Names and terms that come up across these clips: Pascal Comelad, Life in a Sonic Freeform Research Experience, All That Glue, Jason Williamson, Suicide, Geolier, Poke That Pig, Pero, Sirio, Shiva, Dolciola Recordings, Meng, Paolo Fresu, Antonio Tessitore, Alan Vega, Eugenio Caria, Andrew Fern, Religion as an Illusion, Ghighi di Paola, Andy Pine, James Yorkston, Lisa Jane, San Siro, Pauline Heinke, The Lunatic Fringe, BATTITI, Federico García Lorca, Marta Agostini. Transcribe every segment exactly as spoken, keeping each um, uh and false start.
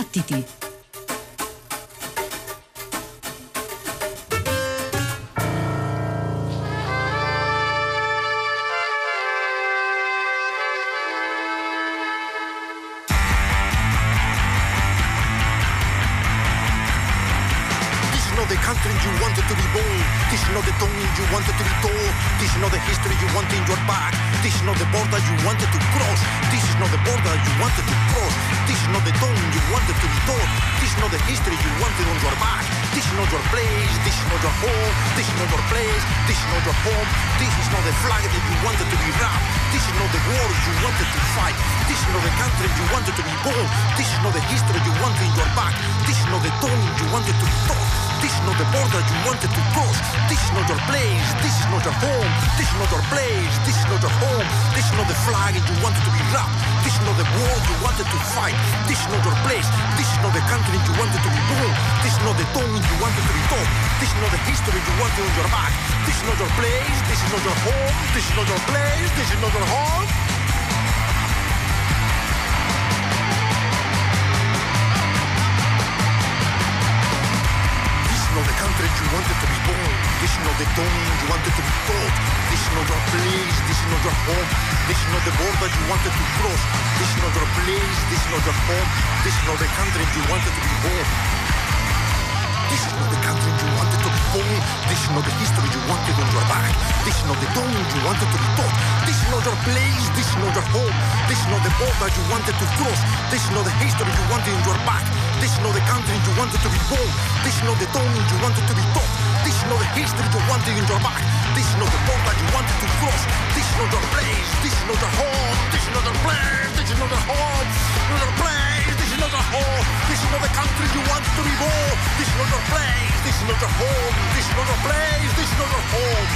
Battiti! You wanted to be bold. This is not the tongue you wanted to be told. This is not the history you want in your back. This is not the border you wanted to cross. This is not the border you wanted to cross. This is not the tongue you wanted to be told. This is not the history you wanted on your back. This is not your place. This is not your home. This is not your place. This is not your home. This is not the flag that you wanted to be wrapped. This is not the war you wanted to fight. This is not the country you wanted to be born. This is not the history you wanted in your back. This is not the tongue you wanted to talk. This is not the border you wanted to cross. This is not your place. This is not your home. This is not your place. This is not your home. This is not the flag you wanted to be wrapped. This is not the war you wanted to fight. This is not your place. This is not the country you wanted to be born. This is not the tongue you wanted to be taught. This is not the history you wanted on your back. This is not your place. This is not your home. This is not your place. This is not your home. You wanted to be born. This is not the tongue you wanted to be taught. This is not your place. This is not your home. This is not the border you wanted to cross. This is not your place. This is not your home. This is not the country you wanted to be born. This is not the country you wanted to be born. This is not the history you wanted on your back. This is not the tongue you wanted to be taught. This is not your place. This is not your home. This is not the border you wanted to cross. This is not the history you wanted on your back. This is not the country you wanted to be born. This is not the tongue you wanted to be taught. This is not the history you wanted in your back. This is not the border you wanted to cross. This is not your place. This is not your home. This is not your place. This is not your home. Not your place. This is not your home. This is not the country you wanted to be born. This is not your place. This is not your home. This is not your place. This is not your home.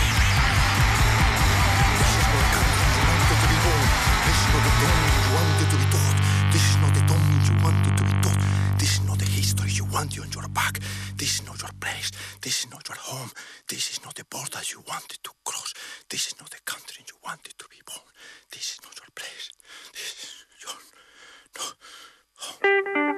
This is not the country you wanted to be born. This is not the tongue you wanted to be taught. This is not the tongue you wanted to be taught. This is not the history you want on your back. This is not your place. This is not your home. This is not the border you wanted to cross. This is not the country you wanted to be born. This is not your place. This is your no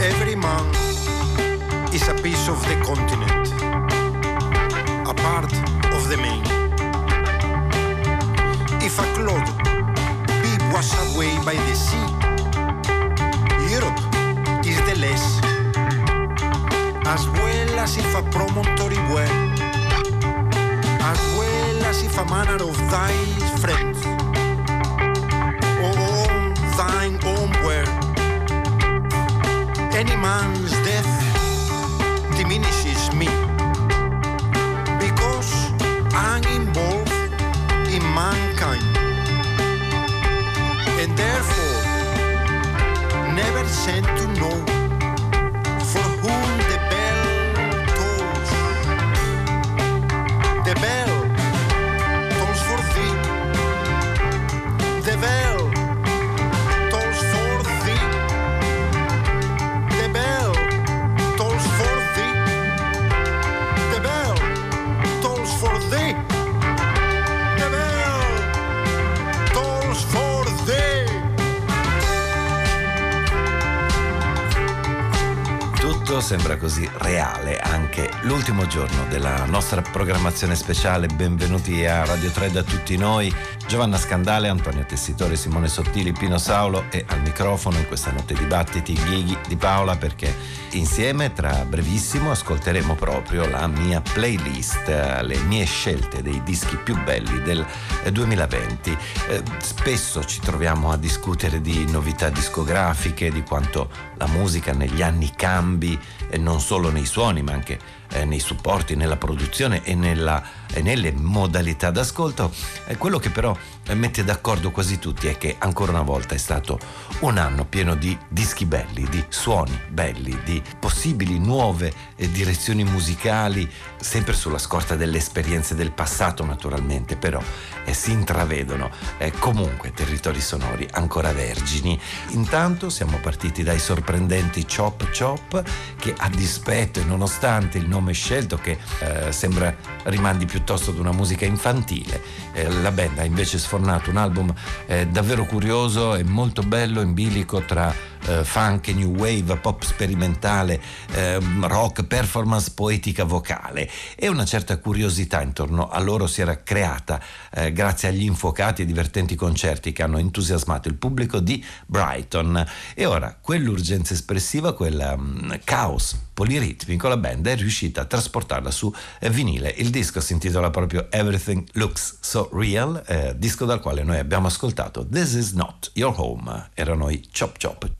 Every man is a piece of the continent, a part of the main. If a cloud be washed away by the sea, Europe is the less, as well as if a promontory were, as well as if a manner of thy friends. Thine own word. Any man's death diminishes me because I'm involved in mankind and therefore never sent to know for whom the bell tolls. The bell tolls for thee. The bell sembra così reale anche l'ultimo giorno della nostra programmazione speciale. Benvenuti a Radio tre da tutti noi, Giovanna Scandale, Antonio Tessitore, Simone Sottili, Pino Saulo e al microfono in questa notte di battiti Ghighi di Paola, perché insieme tra brevissimo ascolteremo proprio la mia playlist, le mie scelte dei dischi più belli del duemilaventi. Eh, spesso ci troviamo a discutere di novità discografiche, di quanto la musica negli anni cambi, e non solo nei suoni ma anche eh, nei supporti, nella produzione e, nella, e nelle modalità d'ascolto. Eh, quello che però eh, mette d'accordo quasi tutti è che ancora una volta è stato un anno pieno di dischi belli, di suoni belli, di possibili nuove eh, direzioni musicali, sempre sulla scorta delle esperienze del passato naturalmente, però eh, si intravedono eh, comunque territori sonori ancora vergini. Intanto siamo partiti dai sorprendenti Chop Chop, che a dispetto e nonostante il nome scelto, che eh, sembra rimandi piuttosto ad una musica infantile, eh, la band ha invece sfornato un album eh, davvero curioso e molto bello, in bilico tra eh, funk, new wave, pop sperimentale, eh, rock, performance poetica vocale, e una certa curiosità intorno a loro si era creata eh, grazie agli infuocati e divertenti concerti che hanno entusiasmato il pubblico di Brighton. E ora quell'urgenza espressiva, quel um, caos poliritmico, la band è riuscita a trasportarla su eh, vinile. Il disco si intitola proprio Everything Looks So Real, eh, disco dal quale noi abbiamo ascoltato This Is Not Your Home. Erano i Chop Chop.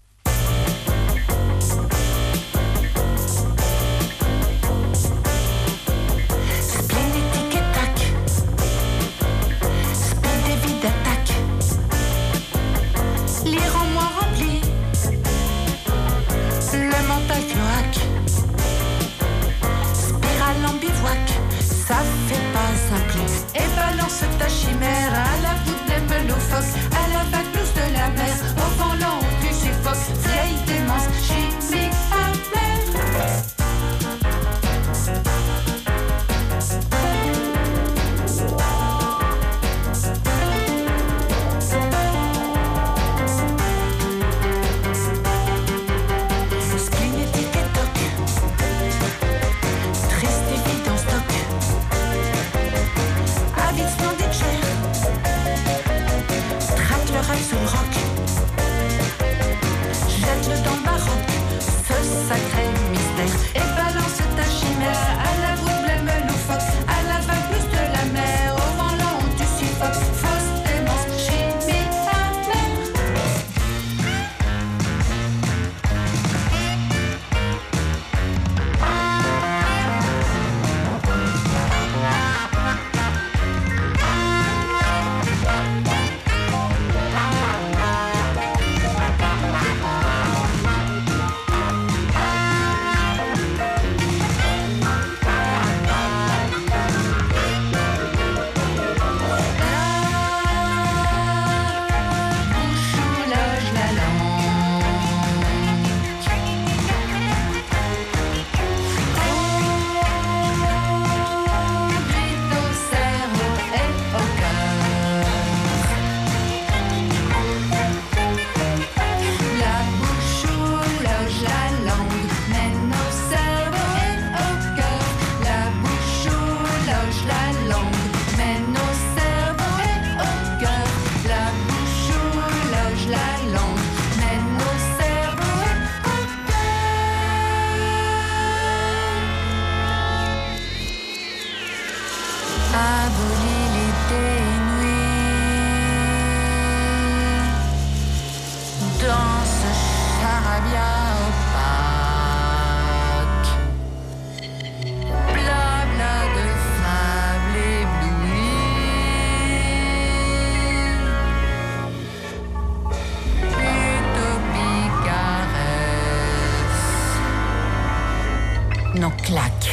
Non claque.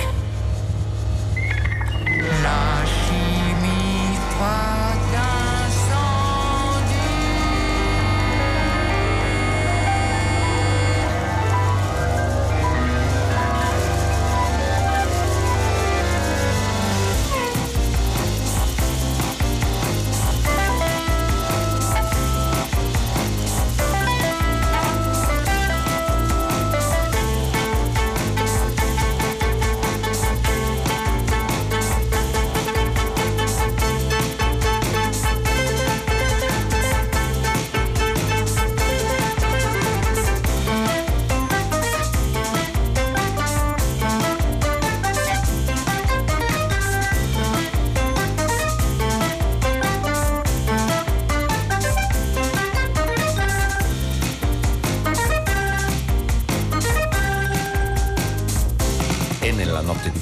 La chimie.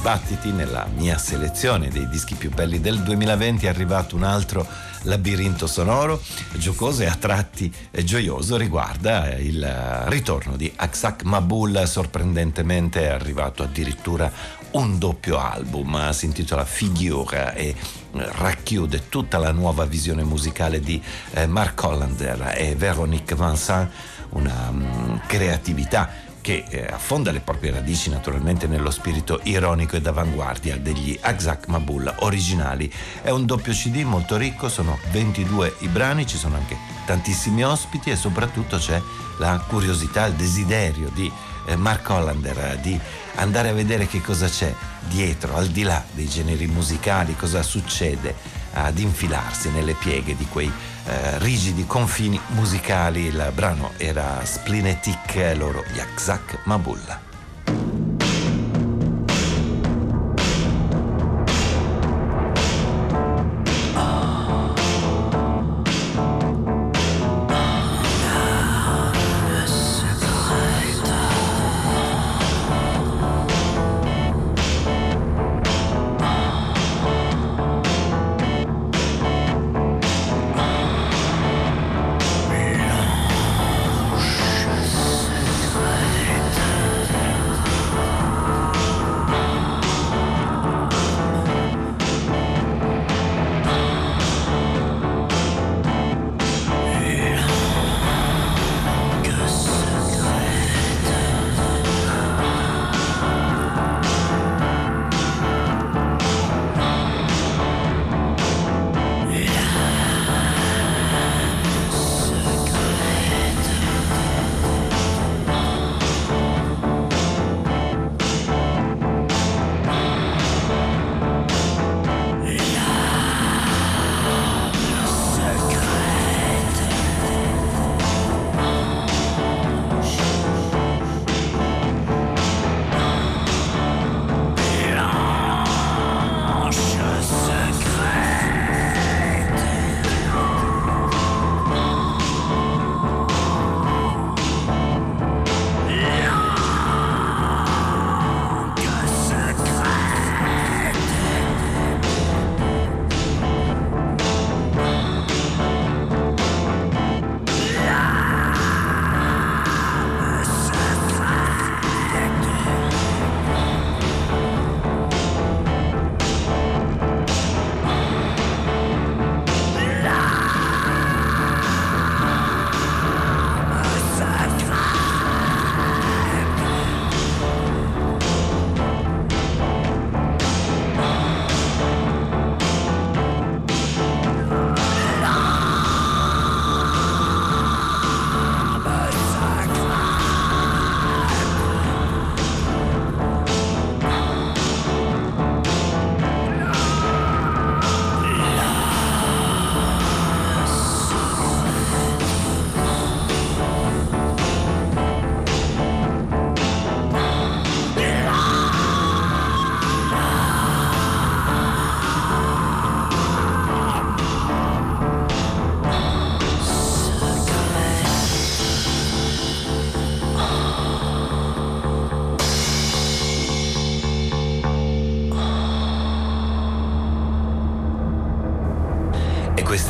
dibattiti, nella mia selezione dei dischi più belli del duemilaventi è arrivato un altro labirinto sonoro, giocoso e a tratti gioioso, riguarda il ritorno di Aksak Maboul. Sorprendentemente è arrivato addirittura un doppio album, si intitola Figure e racchiude tutta la nuova visione musicale di Mark Hollander e Veronique Vincent, una creatività che affonda le proprie radici naturalmente nello spirito ironico e d'avanguardia degli Aksak Maboul originali. È un doppio C D molto ricco, sono ventidue i brani, ci sono anche tantissimi ospiti e soprattutto c'è la curiosità, il desiderio di Mark Hollander di andare a vedere che cosa c'è dietro, al di là dei generi musicali, cosa succede ad infilarsi nelle pieghe di quei eh, rigidi confini musicali. Il brano era Splenetic, loro gli Aksak Maboul.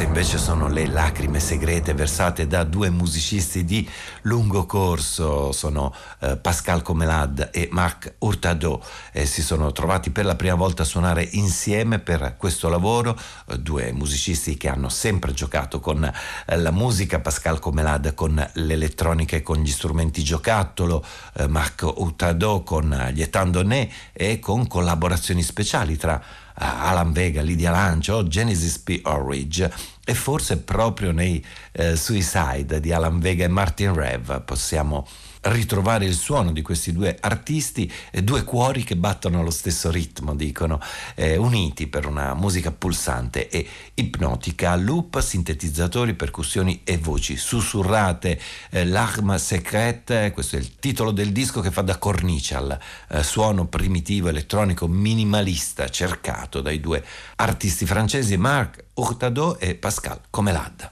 Invece sono le lacrime segrete versate da due musicisti di lungo corso, sono eh, Pascal Comelad e Marc Hurtado, eh, si sono trovati per la prima volta a suonare insieme per questo lavoro, eh, due musicisti che hanno sempre giocato con eh, la musica, Pascal Comelad con l'elettronica e con gli strumenti giocattolo, eh, Marc Hurtado con gli étendonnés e con collaborazioni speciali tra Alan Vega, Lydia Lunch o Genesis P. Orridge. E forse proprio nei eh, Suicide di Alan Vega e Martin Rev possiamo ritrovare il suono di questi due artisti, eh, due cuori che battono allo stesso ritmo, dicono, eh, uniti per una musica pulsante e ipnotica, loop, sintetizzatori, percussioni e voci sussurrate. eh, l'arme secrète, questo è il titolo del disco, che fa da cornice al eh, suono primitivo elettronico minimalista cercato dai due artisti francesi Marc Hurtado e Pascal Comelad.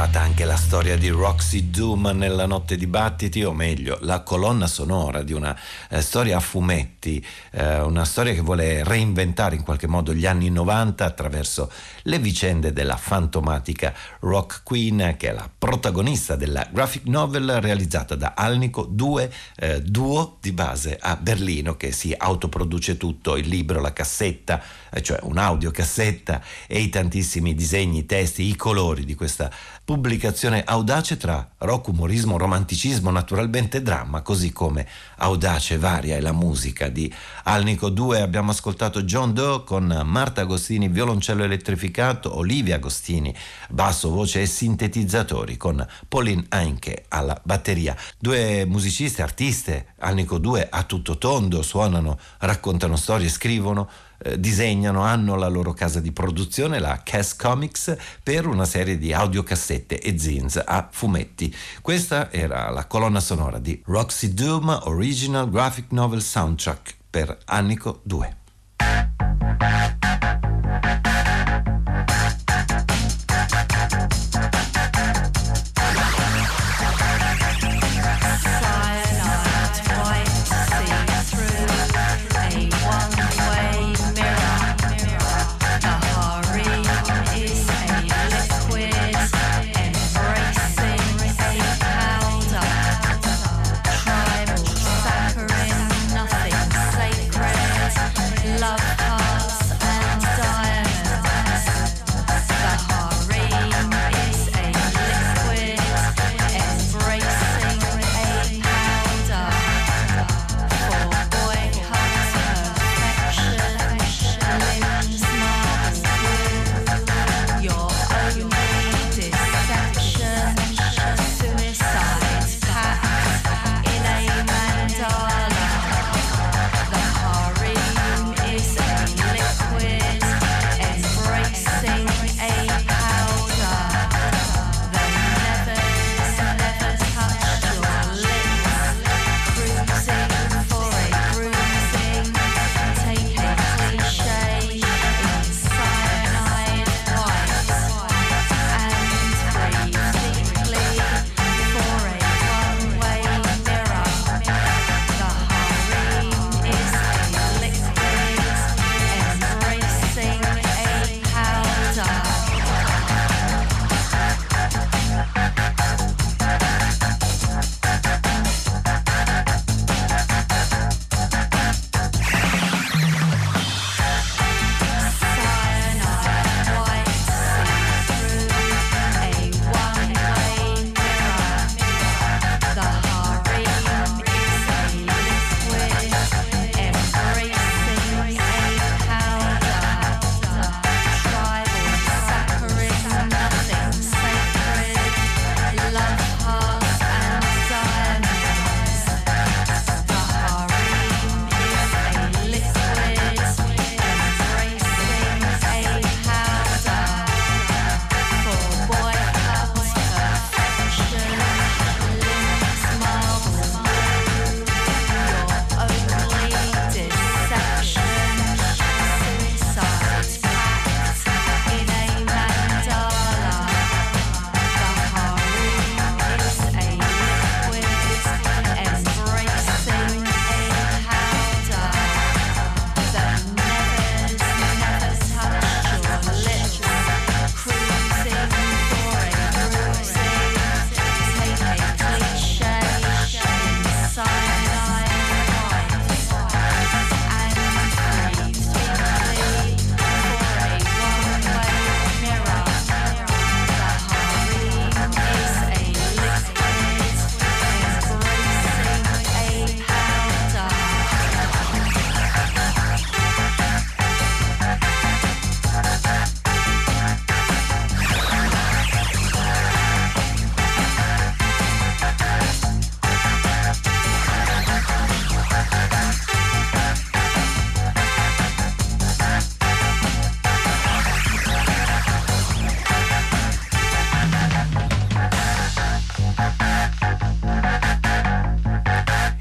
arrivata anche la storia di Roxy Doom nella notte di battiti, o meglio la colonna sonora di una eh, storia a fumetti, eh, una storia che vuole reinventare in qualche modo gli anni novanta attraverso le vicende della fantomatica Rock Queen, che è la protagonista della graphic novel realizzata da Alnico due, eh, duo di base a Berlino che si autoproduce tutto, il libro, la cassetta, eh, cioè un'audiocassetta, e i tantissimi disegni, i testi, i colori di questa pubblicazione audace tra rock, umorismo, romanticismo, naturalmente dramma, così come audace, varia è la musica di Alnico due. Abbiamo ascoltato John Doe con Marta Agostini, violoncello elettrificato, Olivia Agostini, basso, voce e sintetizzatori, con Pauline Heinke alla batteria. Due musiciste, artiste, Alnico due a tutto tondo, suonano, raccontano storie, scrivono, Eh, disegnano, hanno la loro casa di produzione, la Cass Comics, per una serie di audiocassette e zines a fumetti. Questa era la colonna sonora di Roxy Doom, original graphic novel soundtrack per Alnico due.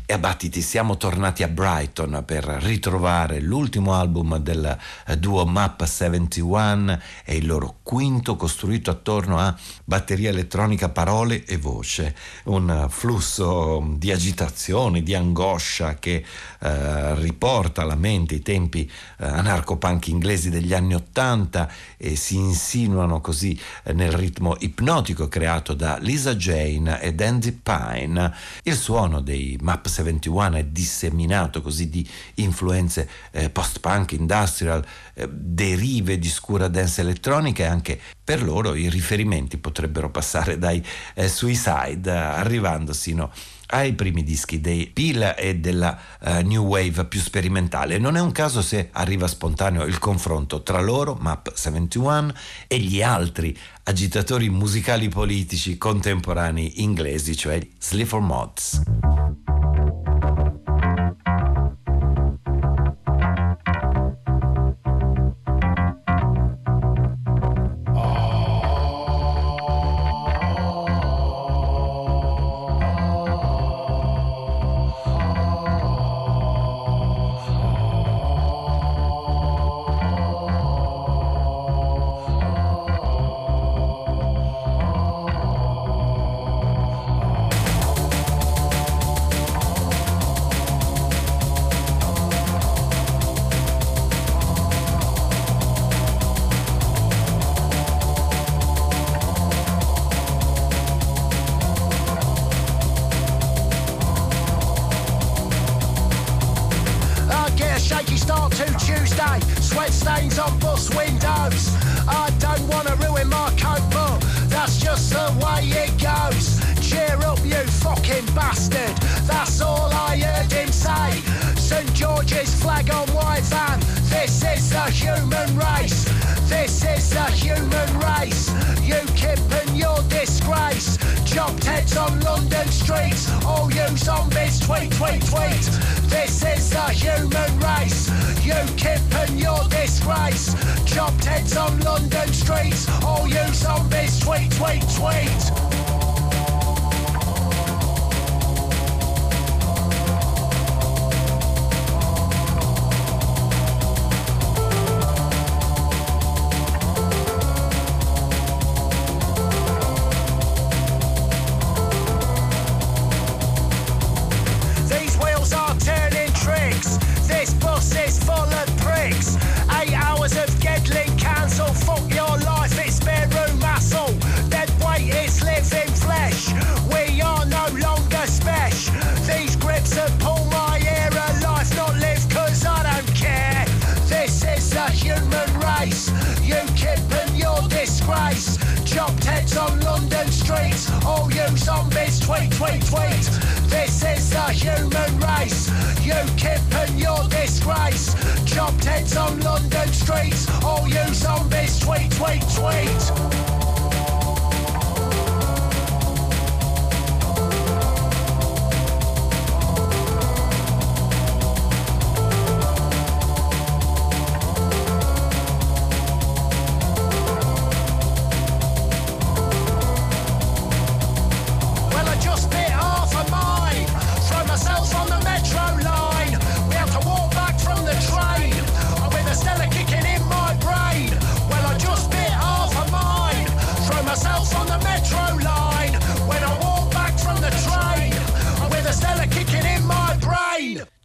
E abbattiti, siamo tornati a Brighton per ritrovare l'ultimo album del duo M A P settantuno e il loro quinto, costruito attorno a batteria elettronica, parole e voce, un flusso di agitazione, di angoscia che eh, riporta alla mente i tempi eh, anarcopunk inglesi degli anni ottanta e si insinuano così eh, nel ritmo ipnotico creato da Lisa Jane ed Andy Pine. Il suono dei M A P settantuno è disseminato così di influenze eh, post-punk, industrial, eh, derive di scura dance elettronica, e anche per loro i riferimenti potrebbero passare dai eh, Suicide, arrivando sino ai primi dischi dei Peel e della uh, New Wave più sperimentale. Non è un caso se arriva spontaneo il confronto tra loro, M A P settantuno, e gli altri agitatori musicali politici contemporanei inglesi, cioè Sleaford Mods.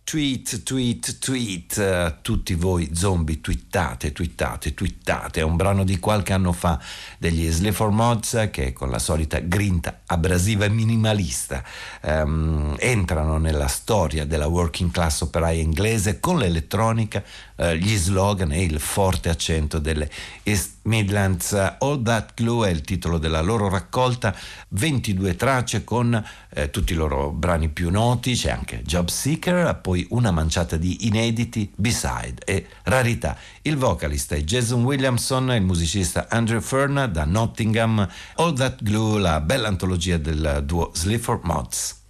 Tweet, tweet, tweet, tutti voi zombie twittate, twittate, twittate. È un brano di qualche anno fa degli Sleaford Mods che con la solita grinta abrasiva e minimalista um, entrano nella storia della working class operaia inglese con l'elettronica, uh, gli slogan e il forte accento delle est- Midlands. All That Glue è il titolo della loro raccolta, ventidue tracce con eh, tutti i loro brani più noti, c'è anche Job Seeker, poi una manciata di inediti, B-side e rarità. Il vocalista è Jason Williamson, il musicista Andrew Fern da Nottingham. All That Glue, la bella antologia del duo Sleaford Mods.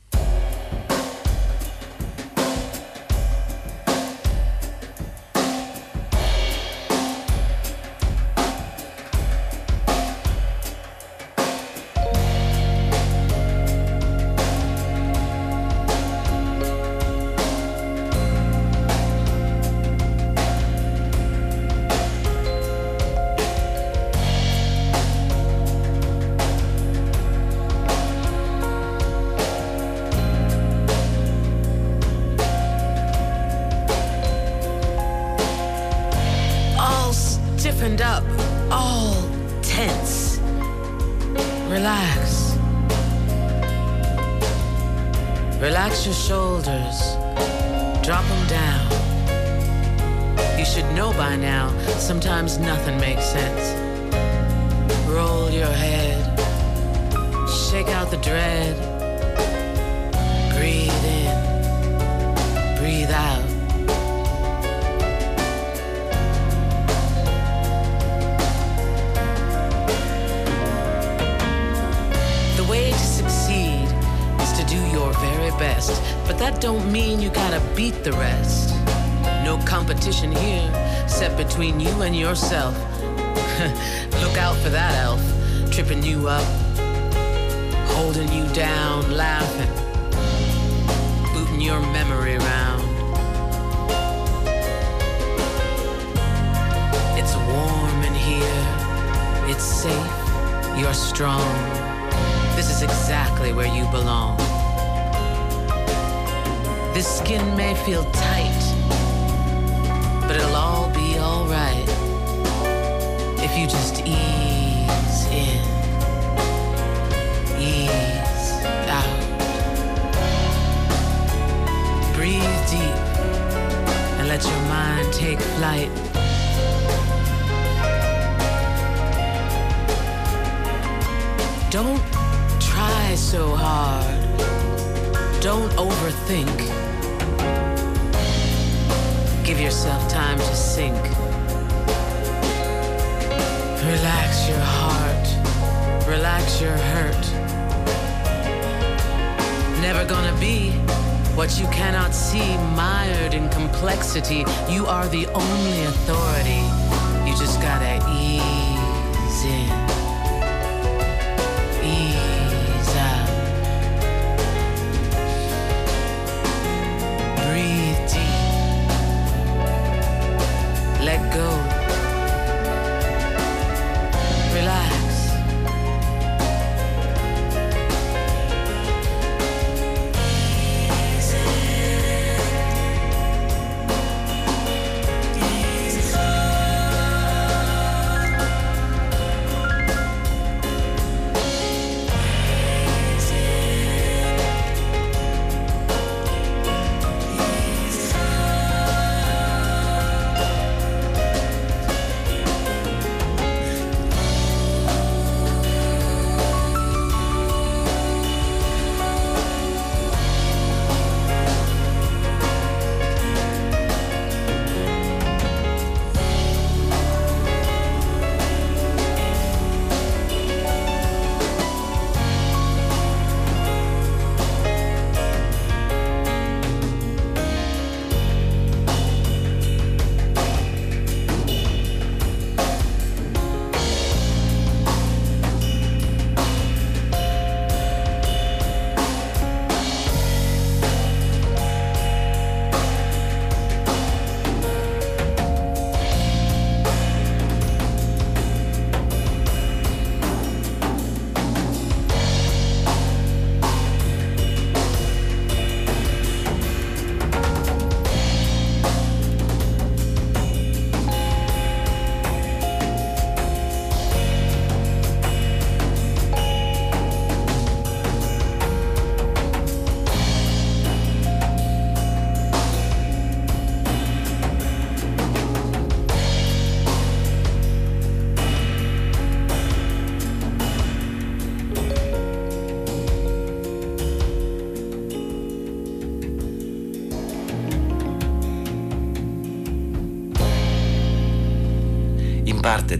stand up, all tense. Relax. Relax your shoulders. Drop them down. You should know by now, sometimes nothing makes sense. Roll your head. Shake out the dread. Breathe in. Breathe out. Best, but that don't mean you gotta beat the rest. No competition here, set between you and yourself. Look out for that elf, tripping you up, holding you down, laughing, booting your memory round. It's warm in here, it's safe, you're strong. This is exactly where you belong. This skin may feel tight, but it'll all be alright if you just ease in, ease out. Breathe deep and let your mind take flight. Don't try so hard. Don't overthink. Give yourself time to sink. Relax your heart. Relax your hurt. Never gonna be what you cannot see, mired in complexity. You are the only authority. You just gotta ease in.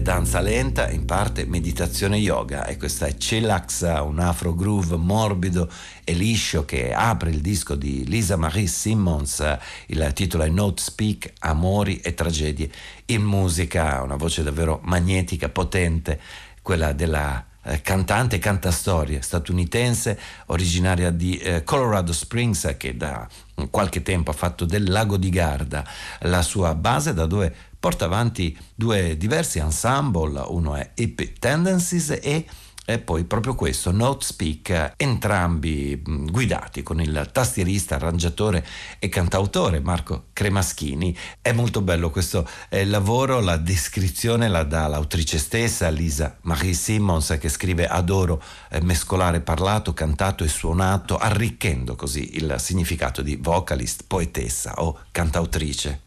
Danza lenta, in parte meditazione yoga, e questa è Chillax, un afro groove morbido e liscio che apre il disco di Lisa Marie Simmons. Il titolo è Note Speak, amori e tragedie in musica. Una voce davvero magnetica, potente, quella della cantante e cantastorie statunitense, originaria di Colorado Springs, che da qualche tempo ha fatto del Lago di Garda la sua base, da dove porta avanti due diversi ensemble. Uno è Hip Tendencies e e poi proprio questo Notespeak, entrambi guidati con il tastierista, arrangiatore e cantautore Marco Cremaschini. È molto bello questo eh, lavoro, la descrizione la dà l'autrice stessa, Lisa Marie Simmons, che scrive: adoro eh, mescolare parlato, cantato e suonato, arricchendo così il significato di vocalist, poetessa o cantautrice.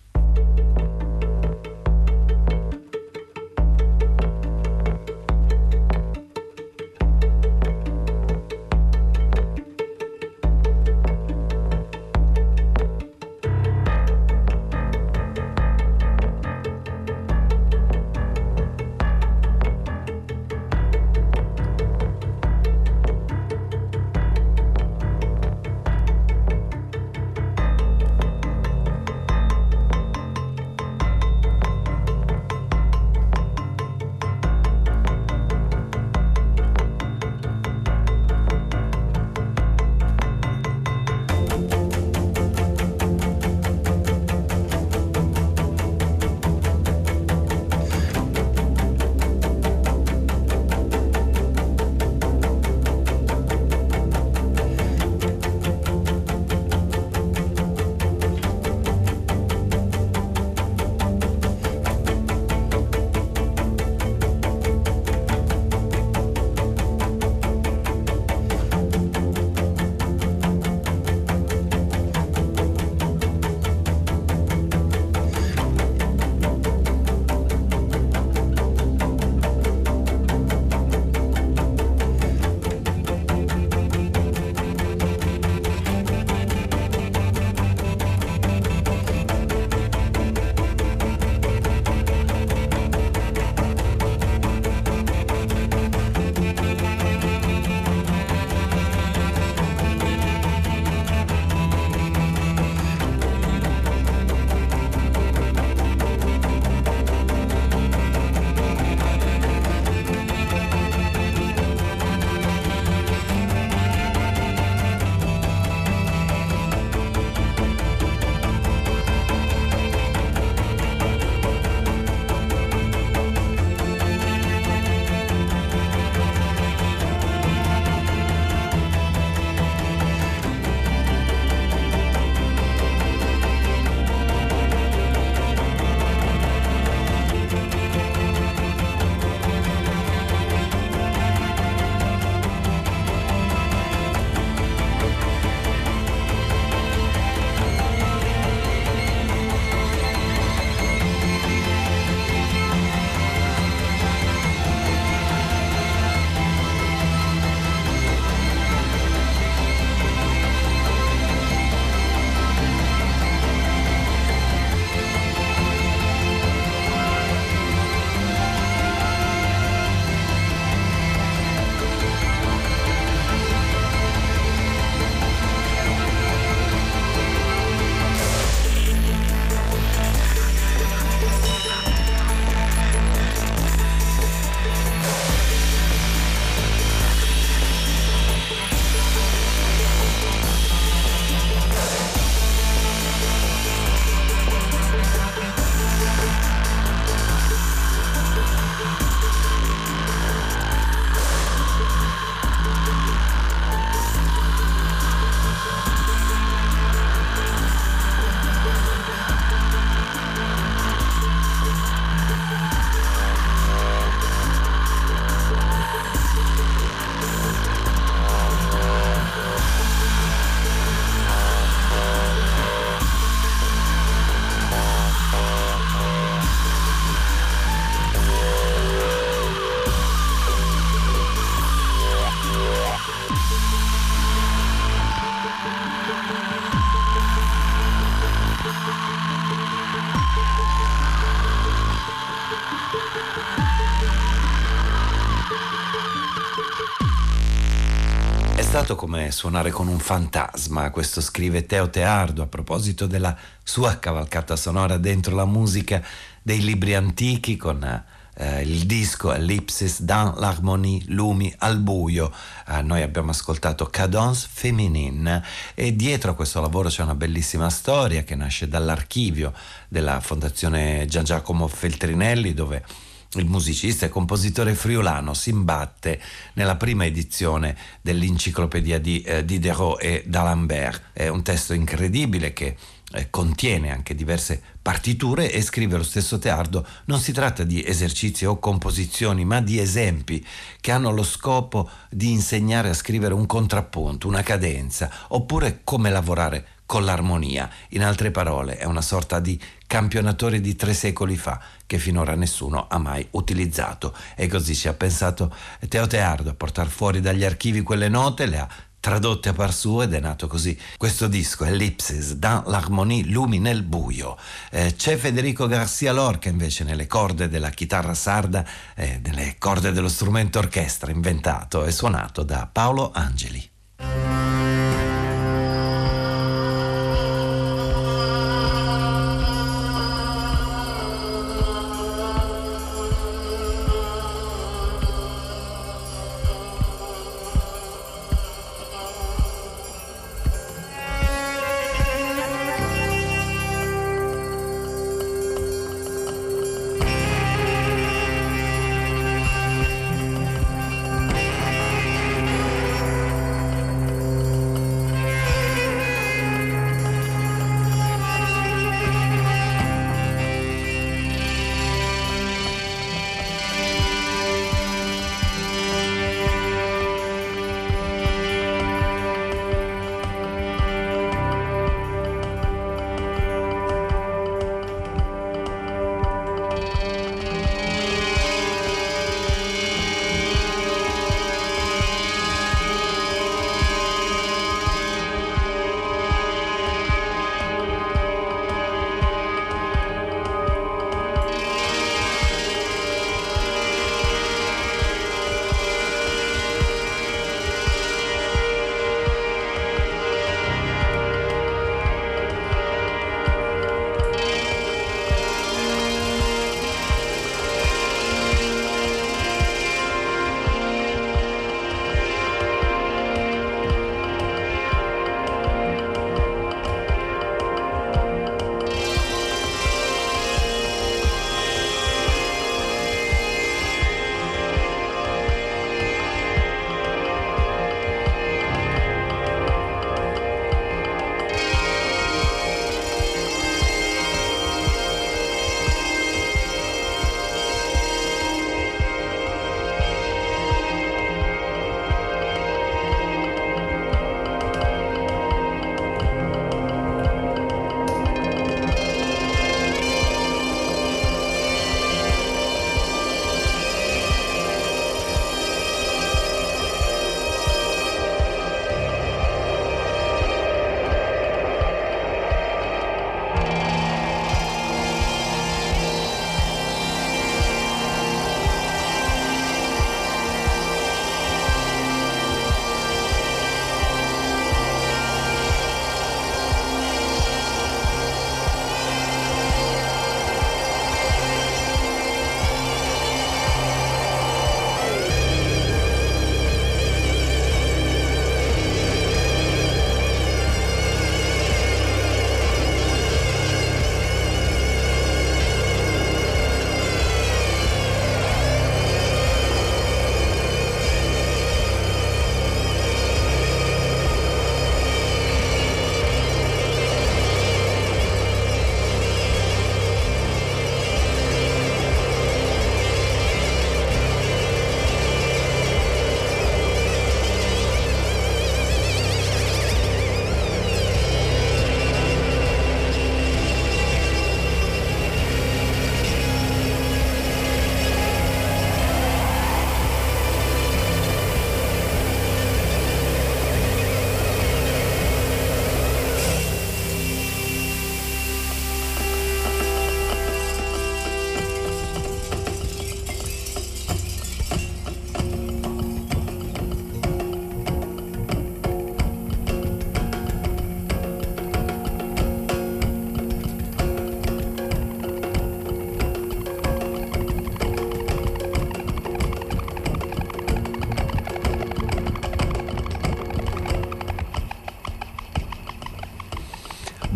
Come suonare con un fantasma, questo scrive Teo Teardo a proposito della sua cavalcata sonora dentro la musica dei libri antichi con eh, il disco Ellipsis dans l'harmonie, lumi al buio. Eh, noi abbiamo ascoltato Cadence Féminine e dietro a questo lavoro c'è una bellissima storia che nasce dall'archivio della Fondazione Gian Giacomo Feltrinelli, dove Il musicista e compositore friulano si imbatte nella prima edizione dell'Enciclopedia di eh, Diderot e d'Alembert. È un testo incredibile che eh, contiene anche diverse partiture, e scrive lo stesso Teardo: non si tratta di esercizi o composizioni, ma di esempi che hanno lo scopo di insegnare a scrivere un contrappunto, una cadenza, oppure come lavorare con l'armonia. In altre parole, è una sorta di campionatore di tre secoli fa che finora nessuno ha mai utilizzato. E così ci ha pensato Teo Teardo, a portare fuori dagli archivi quelle note, le ha tradotte a par suo, ed è nato così questo disco, Ellipses, dans l'harmonie, lumi nel buio. Eh, c'è Federico García Lorca invece nelle corde della chitarra sarda, eh, nelle corde dello strumento orchestra, inventato e suonato da Paolo Angeli.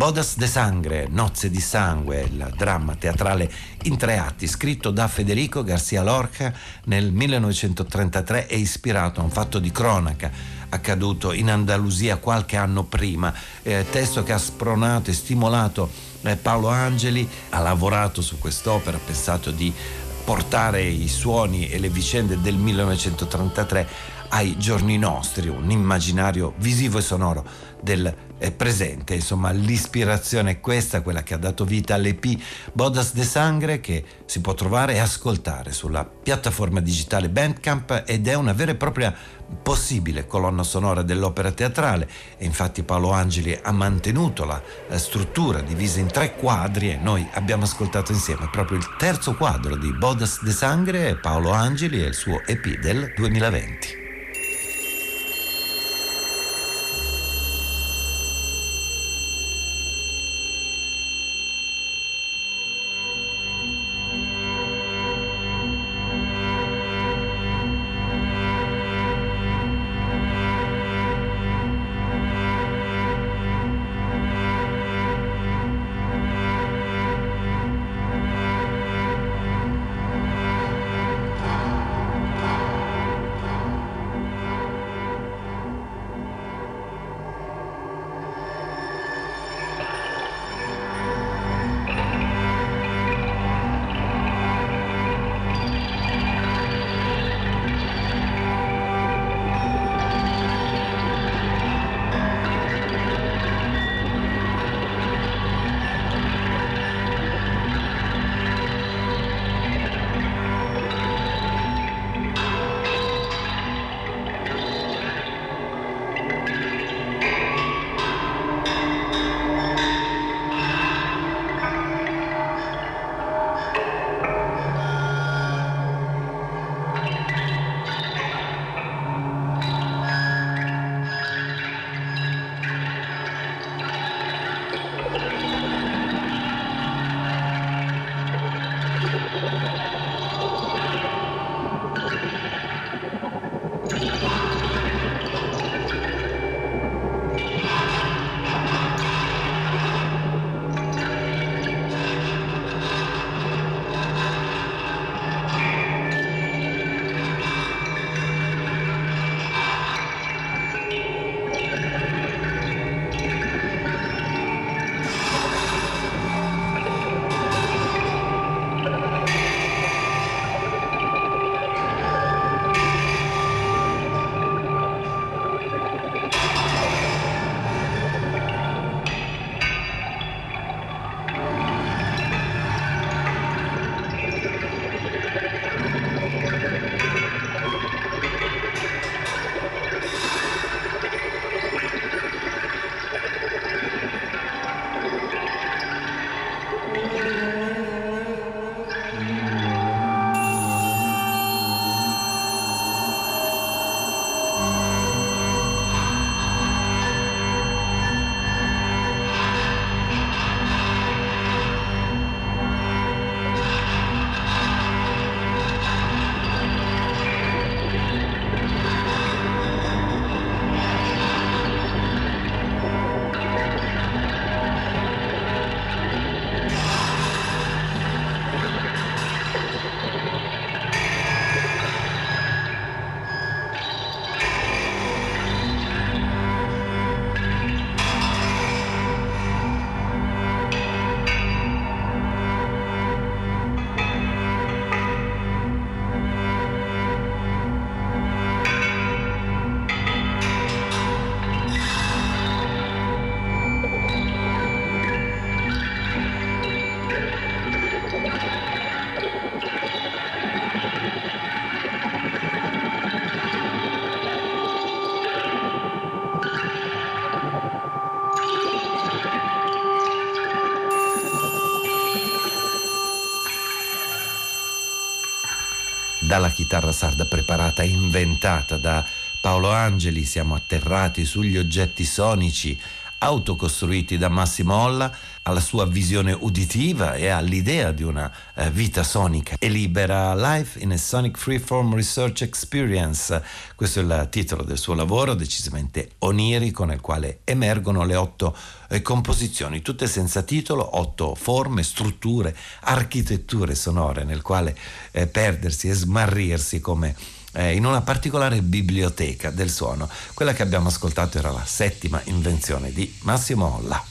Bodas de Sangre, Nozze di sangue, il dramma teatrale in tre atti scritto da Federico García Lorca nel millenovecentotrentatré e ispirato a un fatto di cronaca accaduto in Andalusia qualche anno prima, eh, testo che ha spronato e stimolato eh, Paolo Angeli. Ha lavorato su quest'opera, ha pensato di portare i suoni e le vicende del millenovecentotrentatré ai giorni nostri, un immaginario visivo e sonoro del presente. Insomma, l'ispirazione è questa, quella che ha dato vita all'E P Bodas de Sangre, che si può trovare e ascoltare sulla piattaforma digitale Bandcamp ed è una vera e propria possibile colonna sonora dell'opera teatrale. E infatti Paolo Angeli ha mantenuto la struttura divisa in tre quadri e noi abbiamo ascoltato insieme proprio il terzo quadro di Bodas de Sangre, Paolo Angeli e il suo E P del duemilaventi. Dalla chitarra sarda preparata e inventata da Paolo Angeli siamo atterrati sugli oggetti sonici autocostruiti da Massimo Olla alla sua visione uditiva e all'idea di una eh, vita sonica e libera. Life in a Sonic Freeform Research Experience, questo è il titolo del suo lavoro decisamente onirico, nel quale emergono le otto eh, composizioni, tutte senza titolo, otto forme, strutture, architetture sonore nel quale eh, perdersi e smarrirsi come Eh, in una particolare biblioteca del suono. Quella che abbiamo ascoltato era la settima invenzione di Massimo Olla.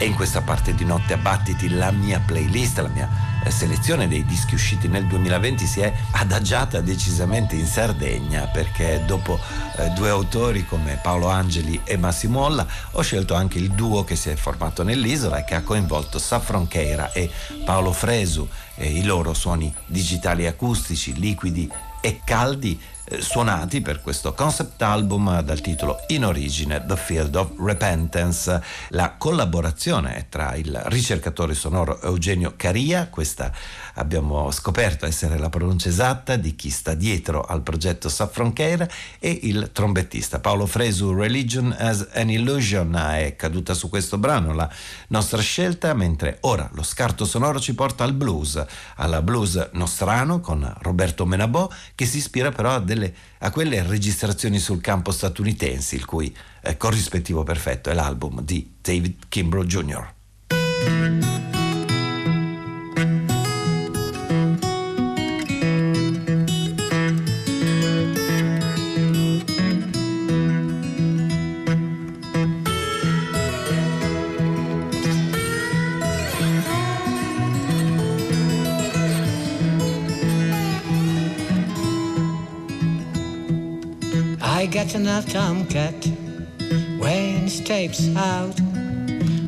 In questa parte di Notte Abbattiti, la mia playlist, la mia selezione dei dischi usciti nel duemilaventi si è adagiata decisamente in Sardegna, perché dopo eh, due autori come Paolo Angeli e Massimo Olla ho scelto anche il duo che si è formato nell'isola e che ha coinvolto Saffron Keira e Paolo Fresu, e i loro suoni digitali acustici, liquidi e caldi eh, suonati per questo concept album dal titolo In Origine The Field of Repentance. La collaborazione è tra il ricercatore sonoro Eugenio Caria, questa abbiamo scoperto essere la pronuncia esatta di chi sta dietro al progetto Saffron Keira, e il trombettista Paolo Fresu. Religion as an Illusion è caduta su questo brano la nostra scelta, mentre ora lo scarto sonoro ci porta al blues, alla blues nostrano con Roberto Menabò, che si ispira però a, delle, a quelle registrazioni sul campo statunitensi, il cui eh, corrispettivo perfetto è l'album di David Kimbrough junior An old tomcat weighing his tapes out.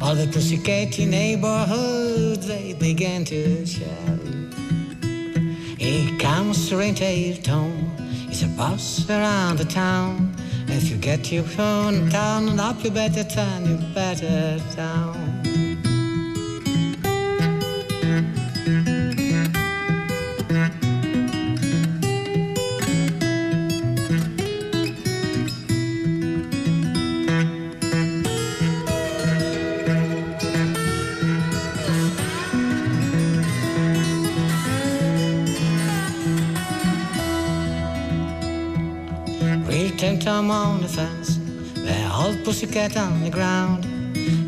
All the pussycatty neighborhood they began to shout. Here comes the ring-tailed Tom, he's a boss around the town. If you get your phone down and up, you better turn, you better down. Tom on the fence, where old pussycat on the ground.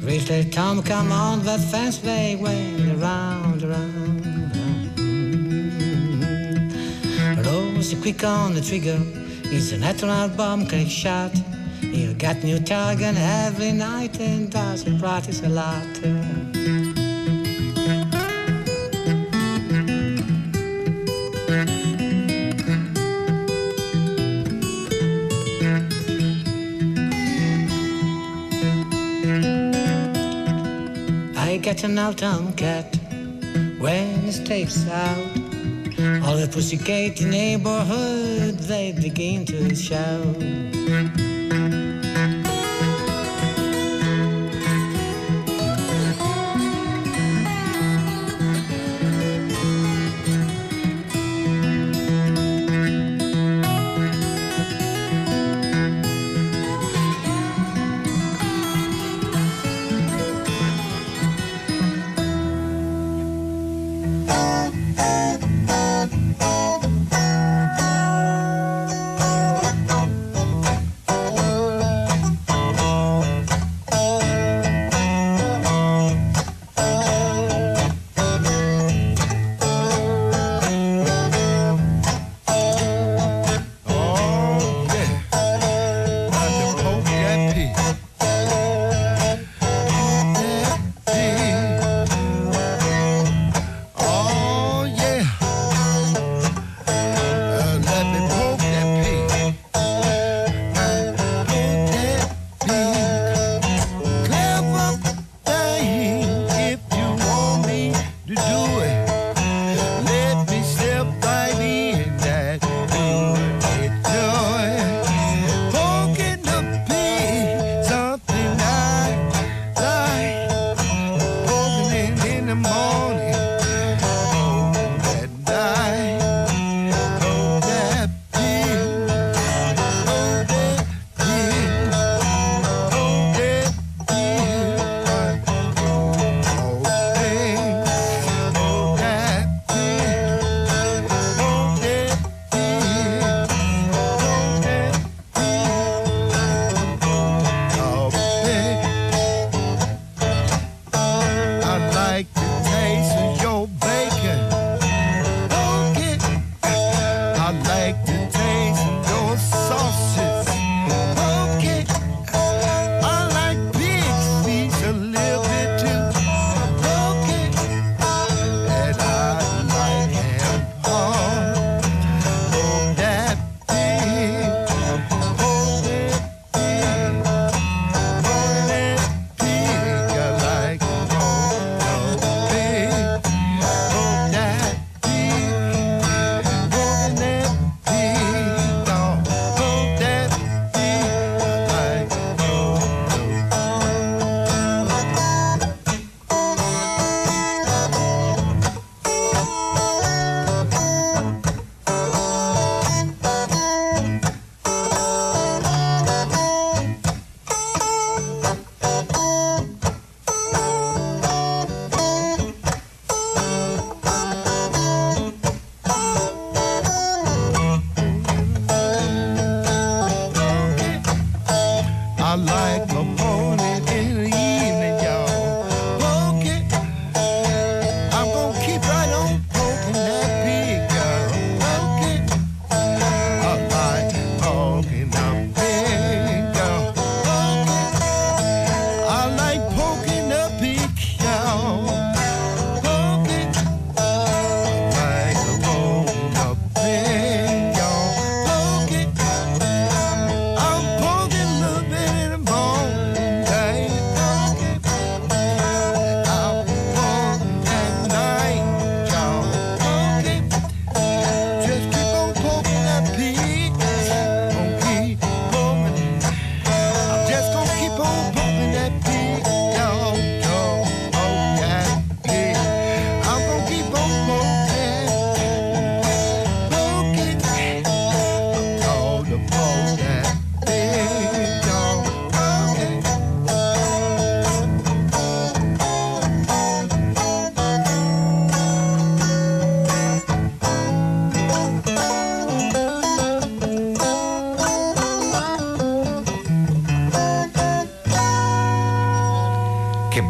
Real Tom come on that fence, they went around, around, around. Rose quick on the trigger, it's a natural bomb click shot. He'll get new target every night and does it practice a lot. Get an old tomcat when it takes out. All the pussycat neighborhood they begin to shout. I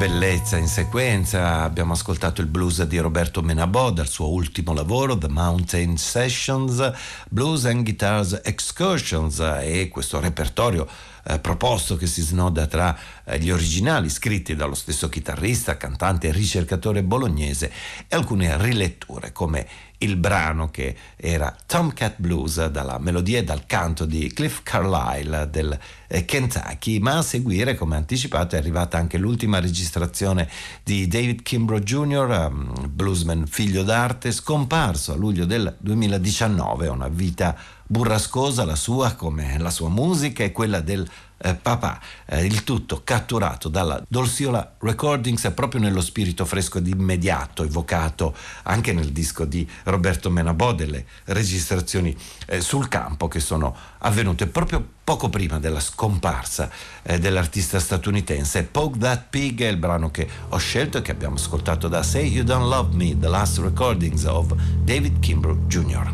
bellezza in sequenza. Abbiamo ascoltato il blues di Roberto Menabò dal suo ultimo lavoro The Mountain Sessions, Blues and Guitars Excursions, e questo repertorio Eh, proposto che si snoda tra eh, gli originali scritti dallo stesso chitarrista, cantante e ricercatore bolognese e alcune riletture come il brano che era Tomcat Blues dalla melodia e dal canto di Cliff Carlisle del eh, Kentucky. Ma a seguire, come anticipato, è arrivata anche l'ultima registrazione di David Kimbrough junior, um, bluesman figlio d'arte scomparso a luglio del duemiladiciannove. Una vita burrascosa la sua, come la sua musica e quella del eh, papà, eh, il tutto catturato dalla Dolciola Recordings proprio nello spirito fresco ed immediato evocato anche nel disco di Roberto Menabò, delle registrazioni eh, sul campo che sono avvenute proprio poco prima della scomparsa eh, dell'artista statunitense. Poke That Pig è il brano che ho scelto e che abbiamo ascoltato da Say You Don't Love Me, The Last Recordings of David Kimbrough junior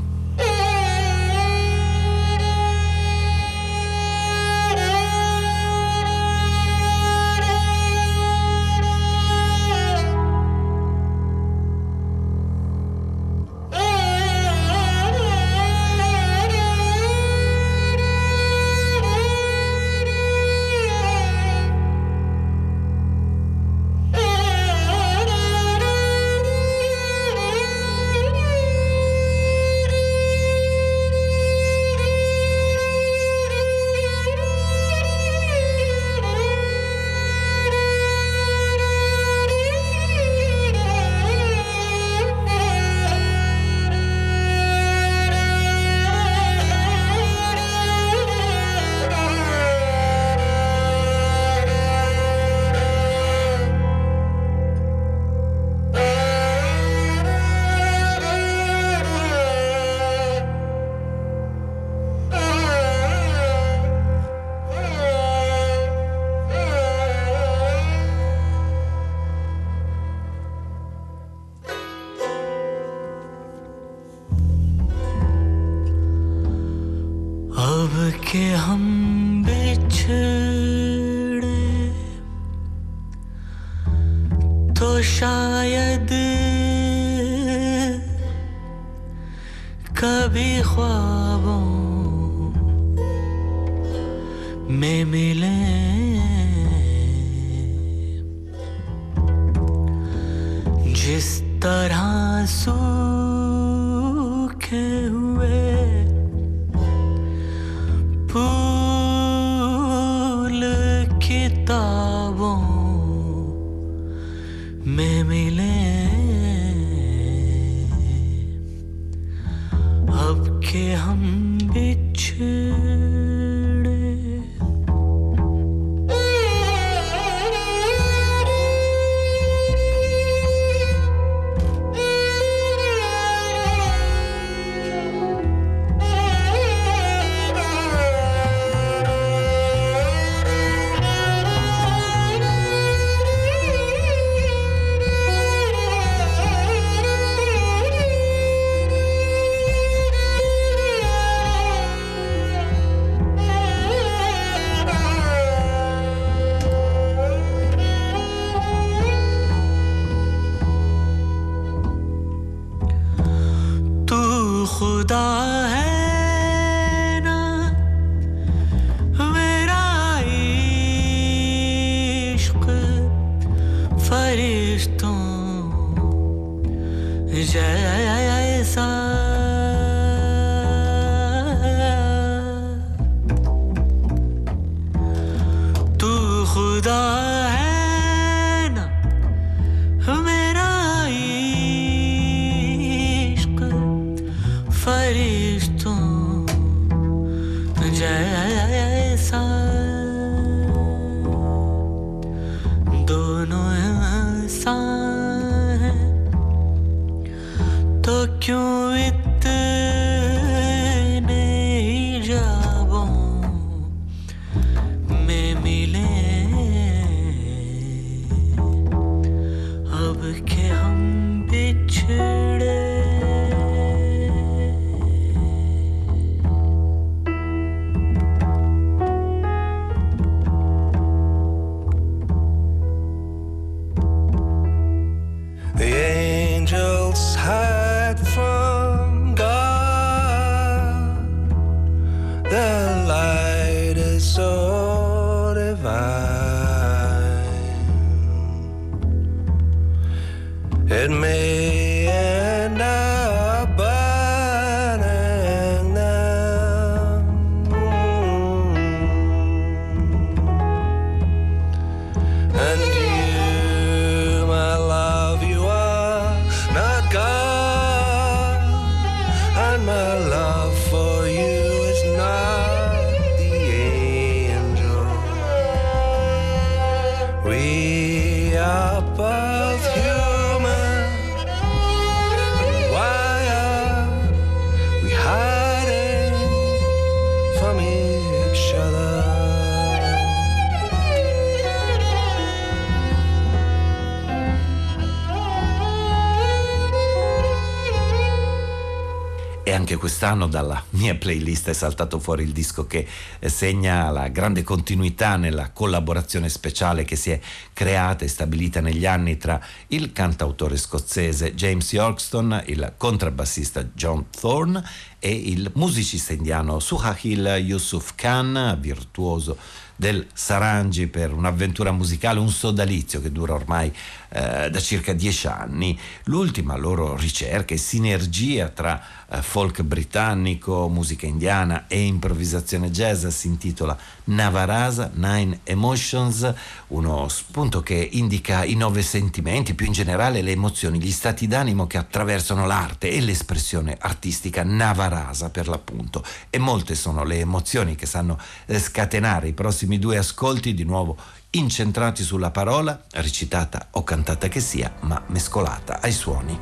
anche quest'anno dalla mia playlist è saltato fuori il disco che segna la grande continuità nella collaborazione speciale che si è creata e stabilita negli anni tra il cantautore scozzese James Yorkston, il contrabbassista John Thorne e il musicista indiano Suhail Yusuf Khan, virtuoso del Sarangi, per un'avventura musicale, un sodalizio che dura ormai eh, da circa dieci anni. L'ultima loro ricerca e sinergia tra eh, folk britannico, musica indiana e improvvisazione jazz si intitola Navarasa, Nine Emotions, uno spunto che indica i nove sentimenti, più in generale le emozioni, gli stati d'animo che attraversano l'arte e l'espressione artistica, Navarasa per l'appunto. E molte sono le emozioni che sanno eh, scatenare i prossimi due ascolti, di nuovo incentrati sulla parola, recitata o cantata che sia, ma mescolata ai suoni.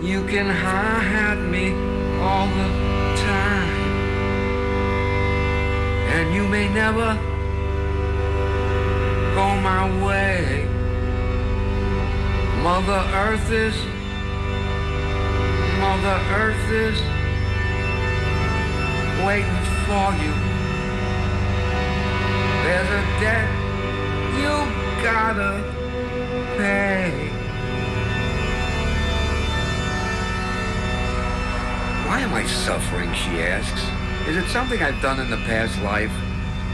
You can hide me all the time, and you may never go my way. Mother Earth is, Mother Earth is waiting for you. There's a debt you gotta pay. Why am I suffering, she asks. Is it something I've done in the past life?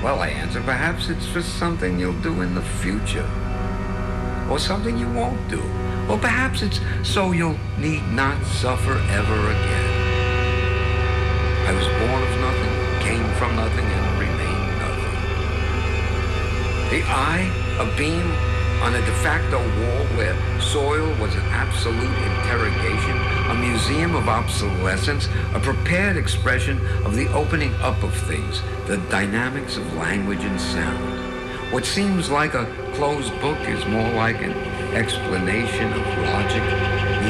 Well, I answer, perhaps it's just something you'll do in the future. Or something you won't do. Or perhaps it's so you'll need not suffer ever again. I was born of nothing, came from nothing, and remained. The eye, a beam on a de facto wall where soil was an absolute interrogation, a museum of obsolescence, a prepared expression of the opening up of things, the dynamics of language and sound. What seems like a closed book is more like an explanation of logic,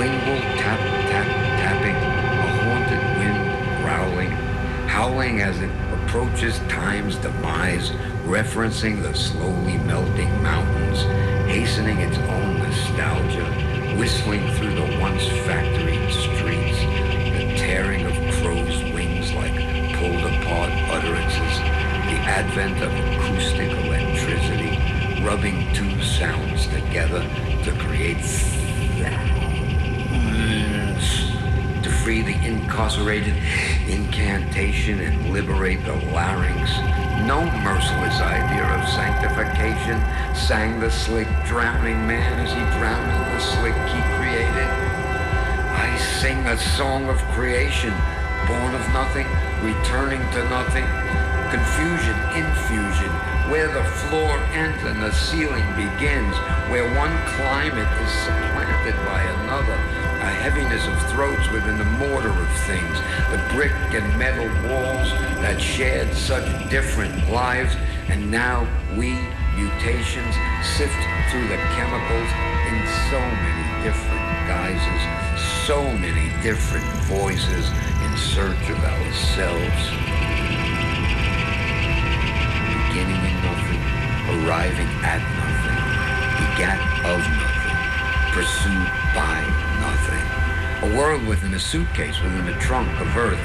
lingual tap, tap, tapping, a haunted wind growling, howling as it approaches time's demise, referencing the slowly melting mountains, hastening its own nostalgia, whistling through the once factory streets, the tearing of crow's wings like pulled apart utterances, the advent of acoustic electricity, rubbing two sounds together to create sounds. To free the incarcerated incantation and liberate the larynx. No merciless idea of sanctification sang the slick drowning man as he drowned in the slick he created. I sing a song of creation, born of nothing, returning to nothing. Confusion, infusion, where the floor ends and the ceiling begins, where one climate is supplanted by another. A heaviness of throats within the mortar of things, the brick and metal walls that shared such different lives, and now we, mutations, sift through the chemicals in so many different guises, so many different voices in search of ourselves. Beginning in nothing, arriving at nothing, begat of nothing, pursued by nothing. Nothing. A world within a suitcase, within a trunk of earth.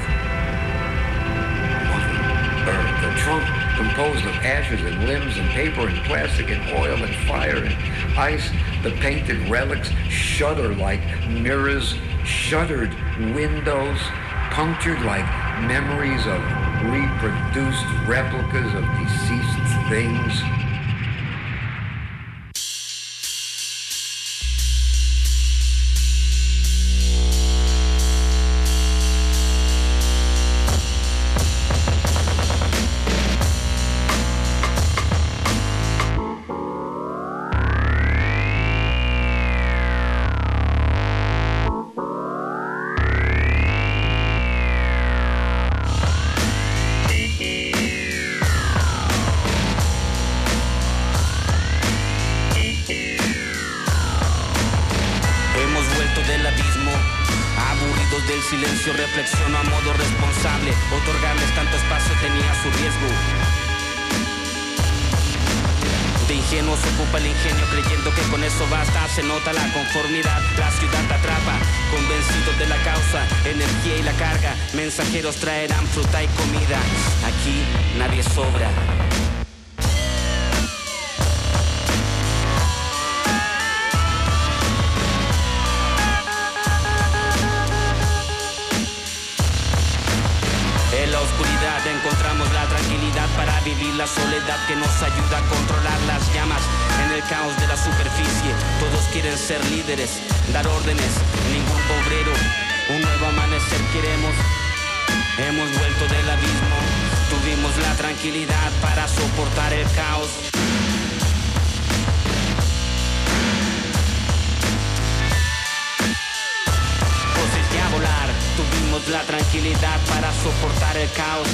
Mother Earth. A trunk composed of ashes and limbs and paper and plastic and oil and fire and ice. The painted relics shudder like mirrors, shuttered windows, punctured like memories of reproduced replicas of deceased things. Reflexiono a modo responsable, otorgarles tanto espacio tenía su riesgo. ingenuos ocupa el ingenio creyendo que con eso basta. Se nota la conformidad, la ciudad te atrapa, convencidos de la causa, energía y la carga. Mensajeros traerán fruta y comida, aquí nadie sobra. Encontramos la tranquilidad para vivir la soledad que nos ayuda a controlar las llamas. En el caos de la superficie, todos quieren ser líderes, dar órdenes, ningún obrero. Un nuevo amanecer queremos, hemos vuelto del abismo. Tuvimos la tranquilidad para soportar el caos. Consistía a volar, tuvimos la tranquilidad para soportar el caos.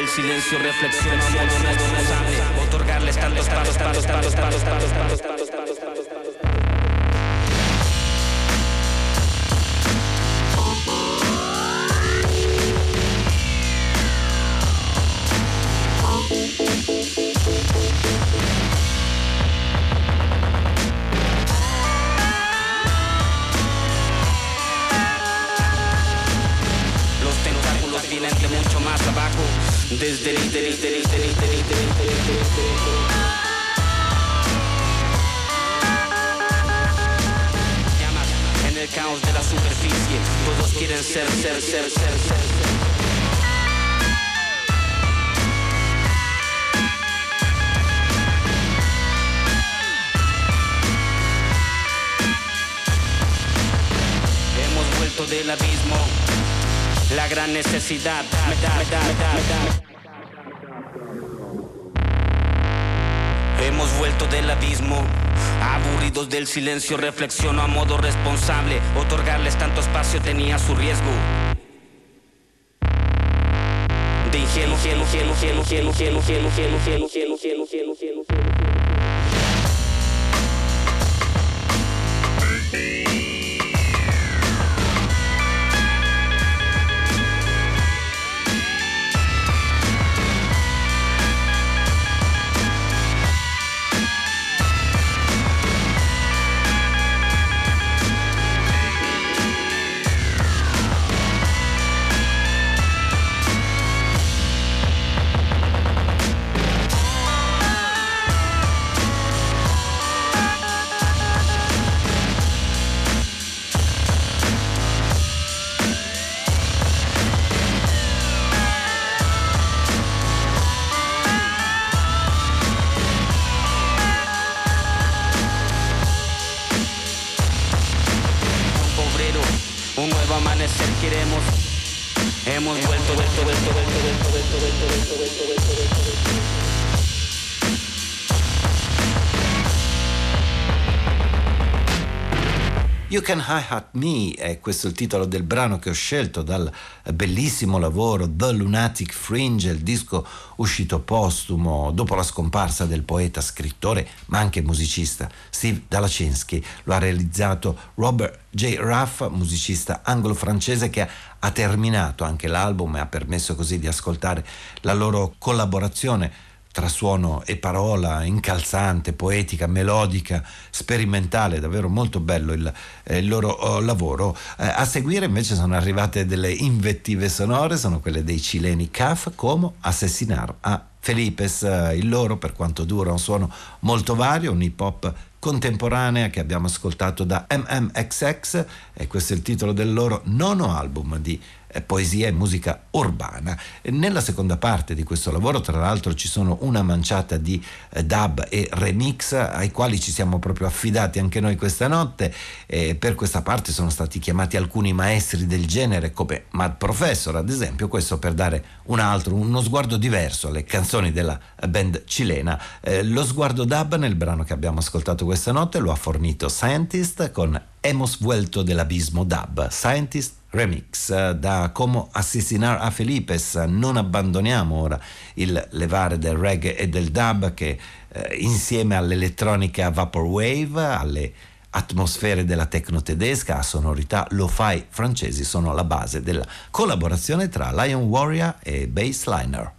Del silencio, reflexión, no es responsable otorgarles tantos palos, palos, palos, palos, palos, palos, palos, palos, palos, palos. Vienen de mucho más abajo, desde el líder, líder, líder, líder, líder, líder, líder. Llamas en el caos de la superficie, todos quieren ser, ser, ser, ser, ser. Hemos vuelto del abismo. La gran necesidad, me da, me da, me da, me da. Hemos vuelto del abismo, aburridos del silencio, reflexiono a modo responsable. Otorgarles tanto espacio tenía su riesgo. De ingenuo, ingenuo, ingenuo, ingenuo, ingenuo, ingenuo, ingenuo, ingenuo, ingenuo, ingenuo. You Can Hi-Hat Me è questo il titolo del brano che ho scelto dal bellissimo lavoro The Lunatic Fringe, il disco uscito postumo dopo la scomparsa del poeta, scrittore ma anche musicista Steve Dalaczynski. Lo ha realizzato Robert J. Ruff, musicista anglo-francese che ha terminato anche l'album e ha permesso così di ascoltare la loro collaborazione tra suono e parola, incalzante, poetica, melodica, sperimentale, davvero molto bello il, il loro lavoro. Eh, a seguire invece sono arrivate delle invettive sonore, sono quelle dei cileni C A F, come Asesinar a Felipes. Il loro, per quanto dura, un suono molto vario, un hip hop contemporanea che abbiamo ascoltato da M M X X, e questo è il titolo del loro nono album di poesia e musica urbana. Nella seconda parte di questo lavoro, tra l'altro, ci sono una manciata di dub e remix ai quali ci siamo proprio affidati anche noi questa notte, e per questa parte sono stati chiamati alcuni maestri del genere come Mad Professor, ad esempio, questo per dare un altro, uno sguardo diverso alle canzoni della band cilena. Eh, lo sguardo dub nel brano che abbiamo ascoltato questa notte lo ha fornito Scientist con Hemos vuelto del abismo dub, Scientist remix da Como assassinar a Felipes. Non abbandoniamo ora il levare del reggae e del dub che eh, insieme all'elettronica vaporwave, alle atmosfere della techno tedesca, a sonorità lo-fi francesi, sono alla base della collaborazione tra Lion Warrior e Bassliner.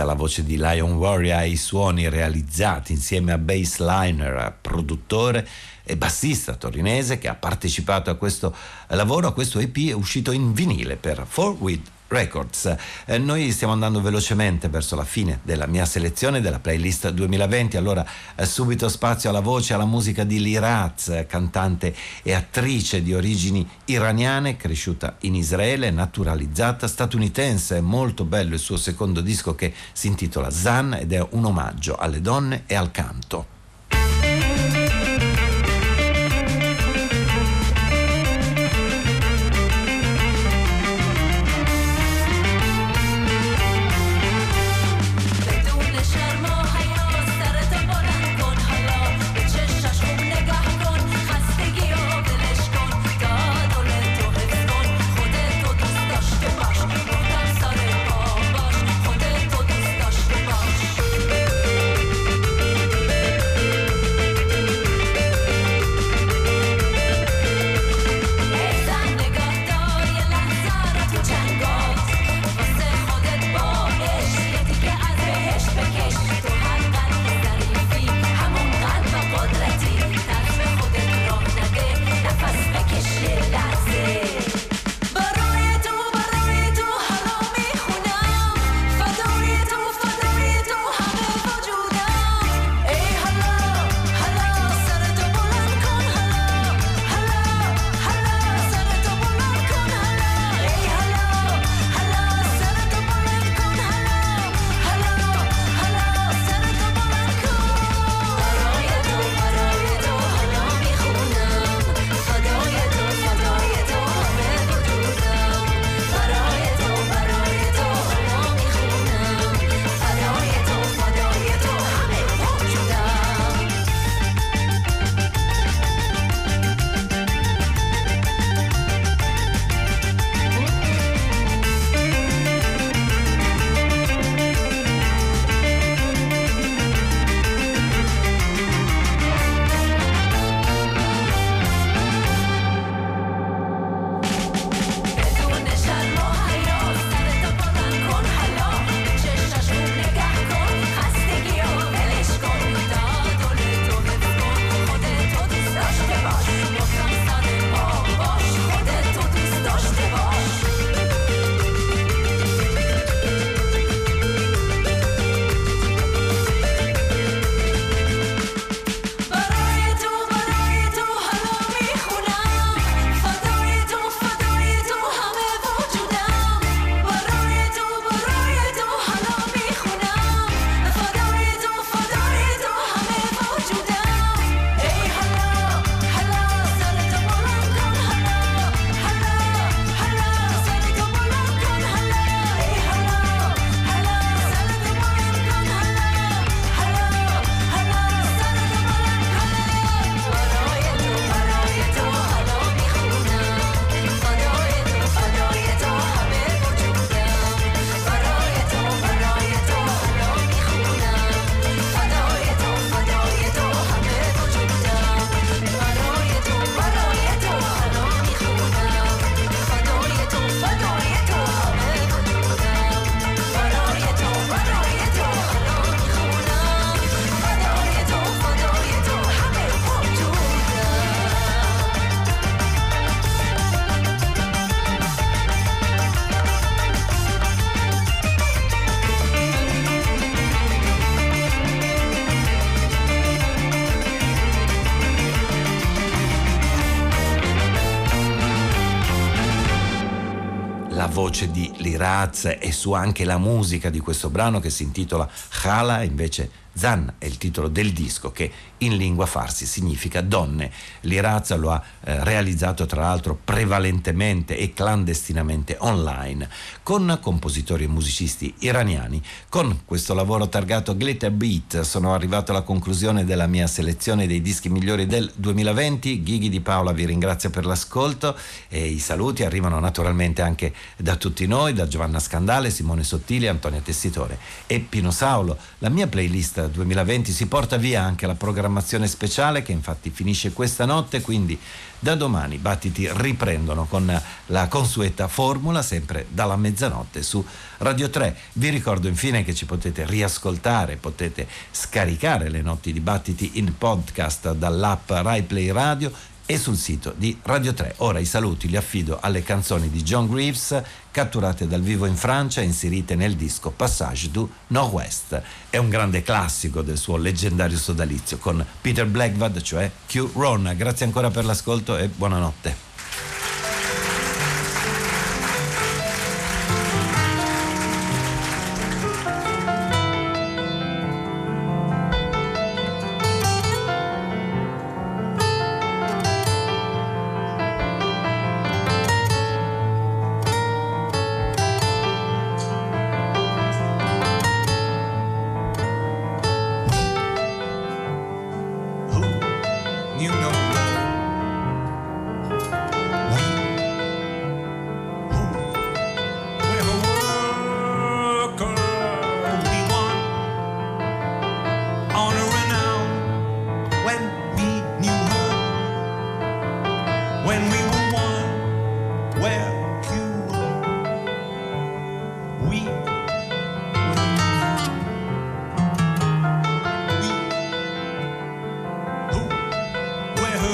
La voce di Lion Warrior, i suoni realizzati insieme a Bassliner, produttore e bassista torinese che ha partecipato a questo lavoro, a questo E P uscito in vinile per Four With Records. Eh, noi stiamo andando velocemente verso la fine della mia selezione della playlist duemilaventi, allora eh, subito spazio alla voce, alla musica di Liraz, cantante e attrice di origini iraniane, cresciuta in Israele, naturalizzata statunitense. È molto bello il suo secondo disco che si intitola Zan ed è un omaggio alle donne e al canto. voce di Liraz e su anche la musica di questo brano che si intitola Khala, invece Zan è il titolo del disco, che in lingua farsi significa donne. Liraz lo ha eh, realizzato tra l'altro prevalentemente e clandestinamente online con compositori e musicisti iraniani. Con questo lavoro targato Glitter Beat sono arrivato alla conclusione della mia selezione dei dischi migliori del duemilaventi. Ghighi Di Paola vi ringrazio per l'ascolto e i saluti arrivano naturalmente anche da tutti noi, da Giovanna Scandale, Simone Sottili, Antonia Tessitore e Pino Saulo. La mia playlist duemilaventi si porta via anche la programmazione speciale che infatti finisce questa notte, quindi da domani battiti riprendono con la consueta formula sempre dalla mezzanotte su Radio tre. Vi ricordo infine che ci potete riascoltare, potete scaricare le notti di battiti in podcast dall'app Rai Play Radio e sul sito di Radio tre. Ora i saluti li affido alle canzoni di John Greaves catturate dal vivo in Francia e inserite nel disco Passage du Nord-Ouest. È un grande classico del suo leggendario sodalizio con Peter Blackvad, cioè Q Ron. Grazie ancora per l'ascolto e buonanotte. Where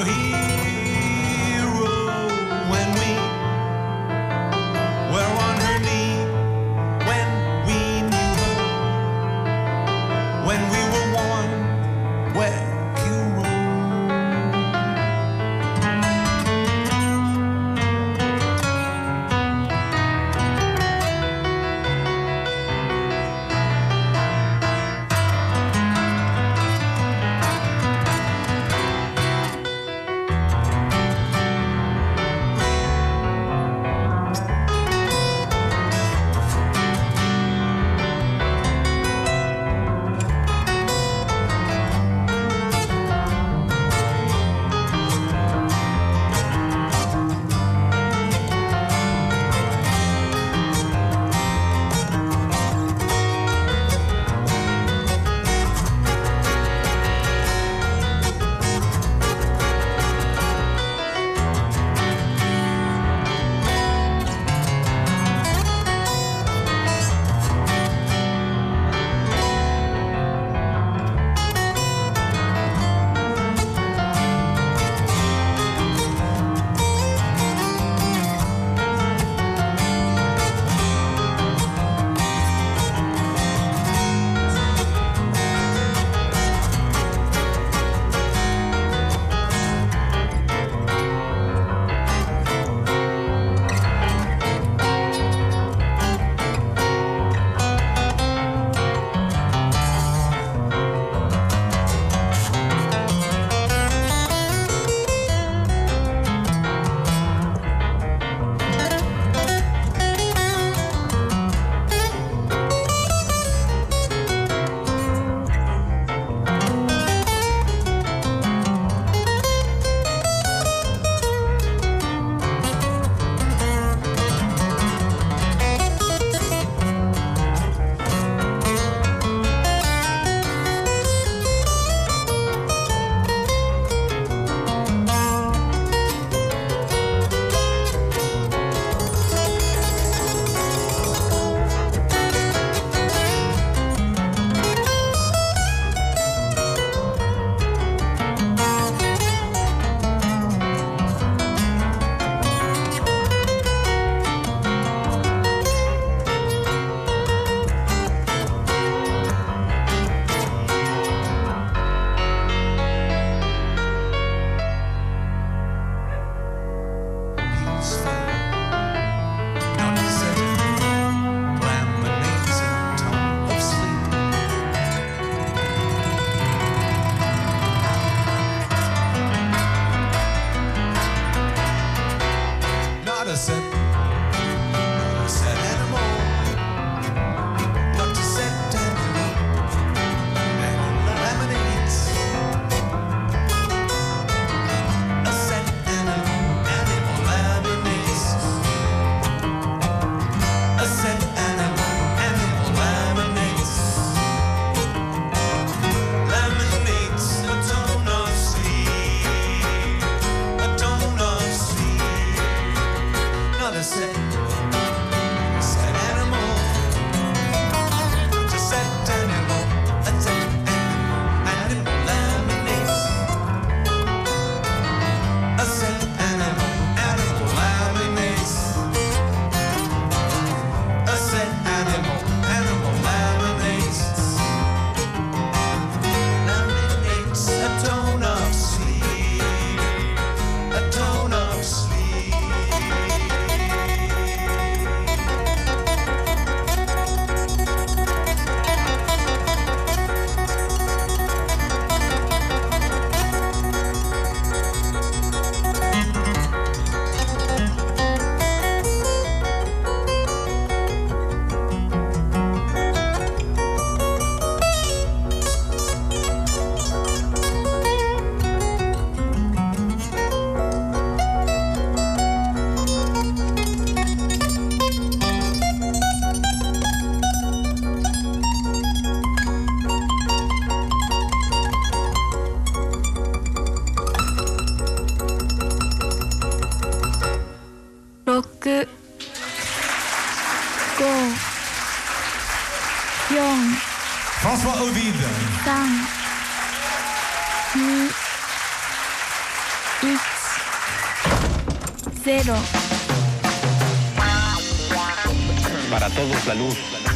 Para todos la luz.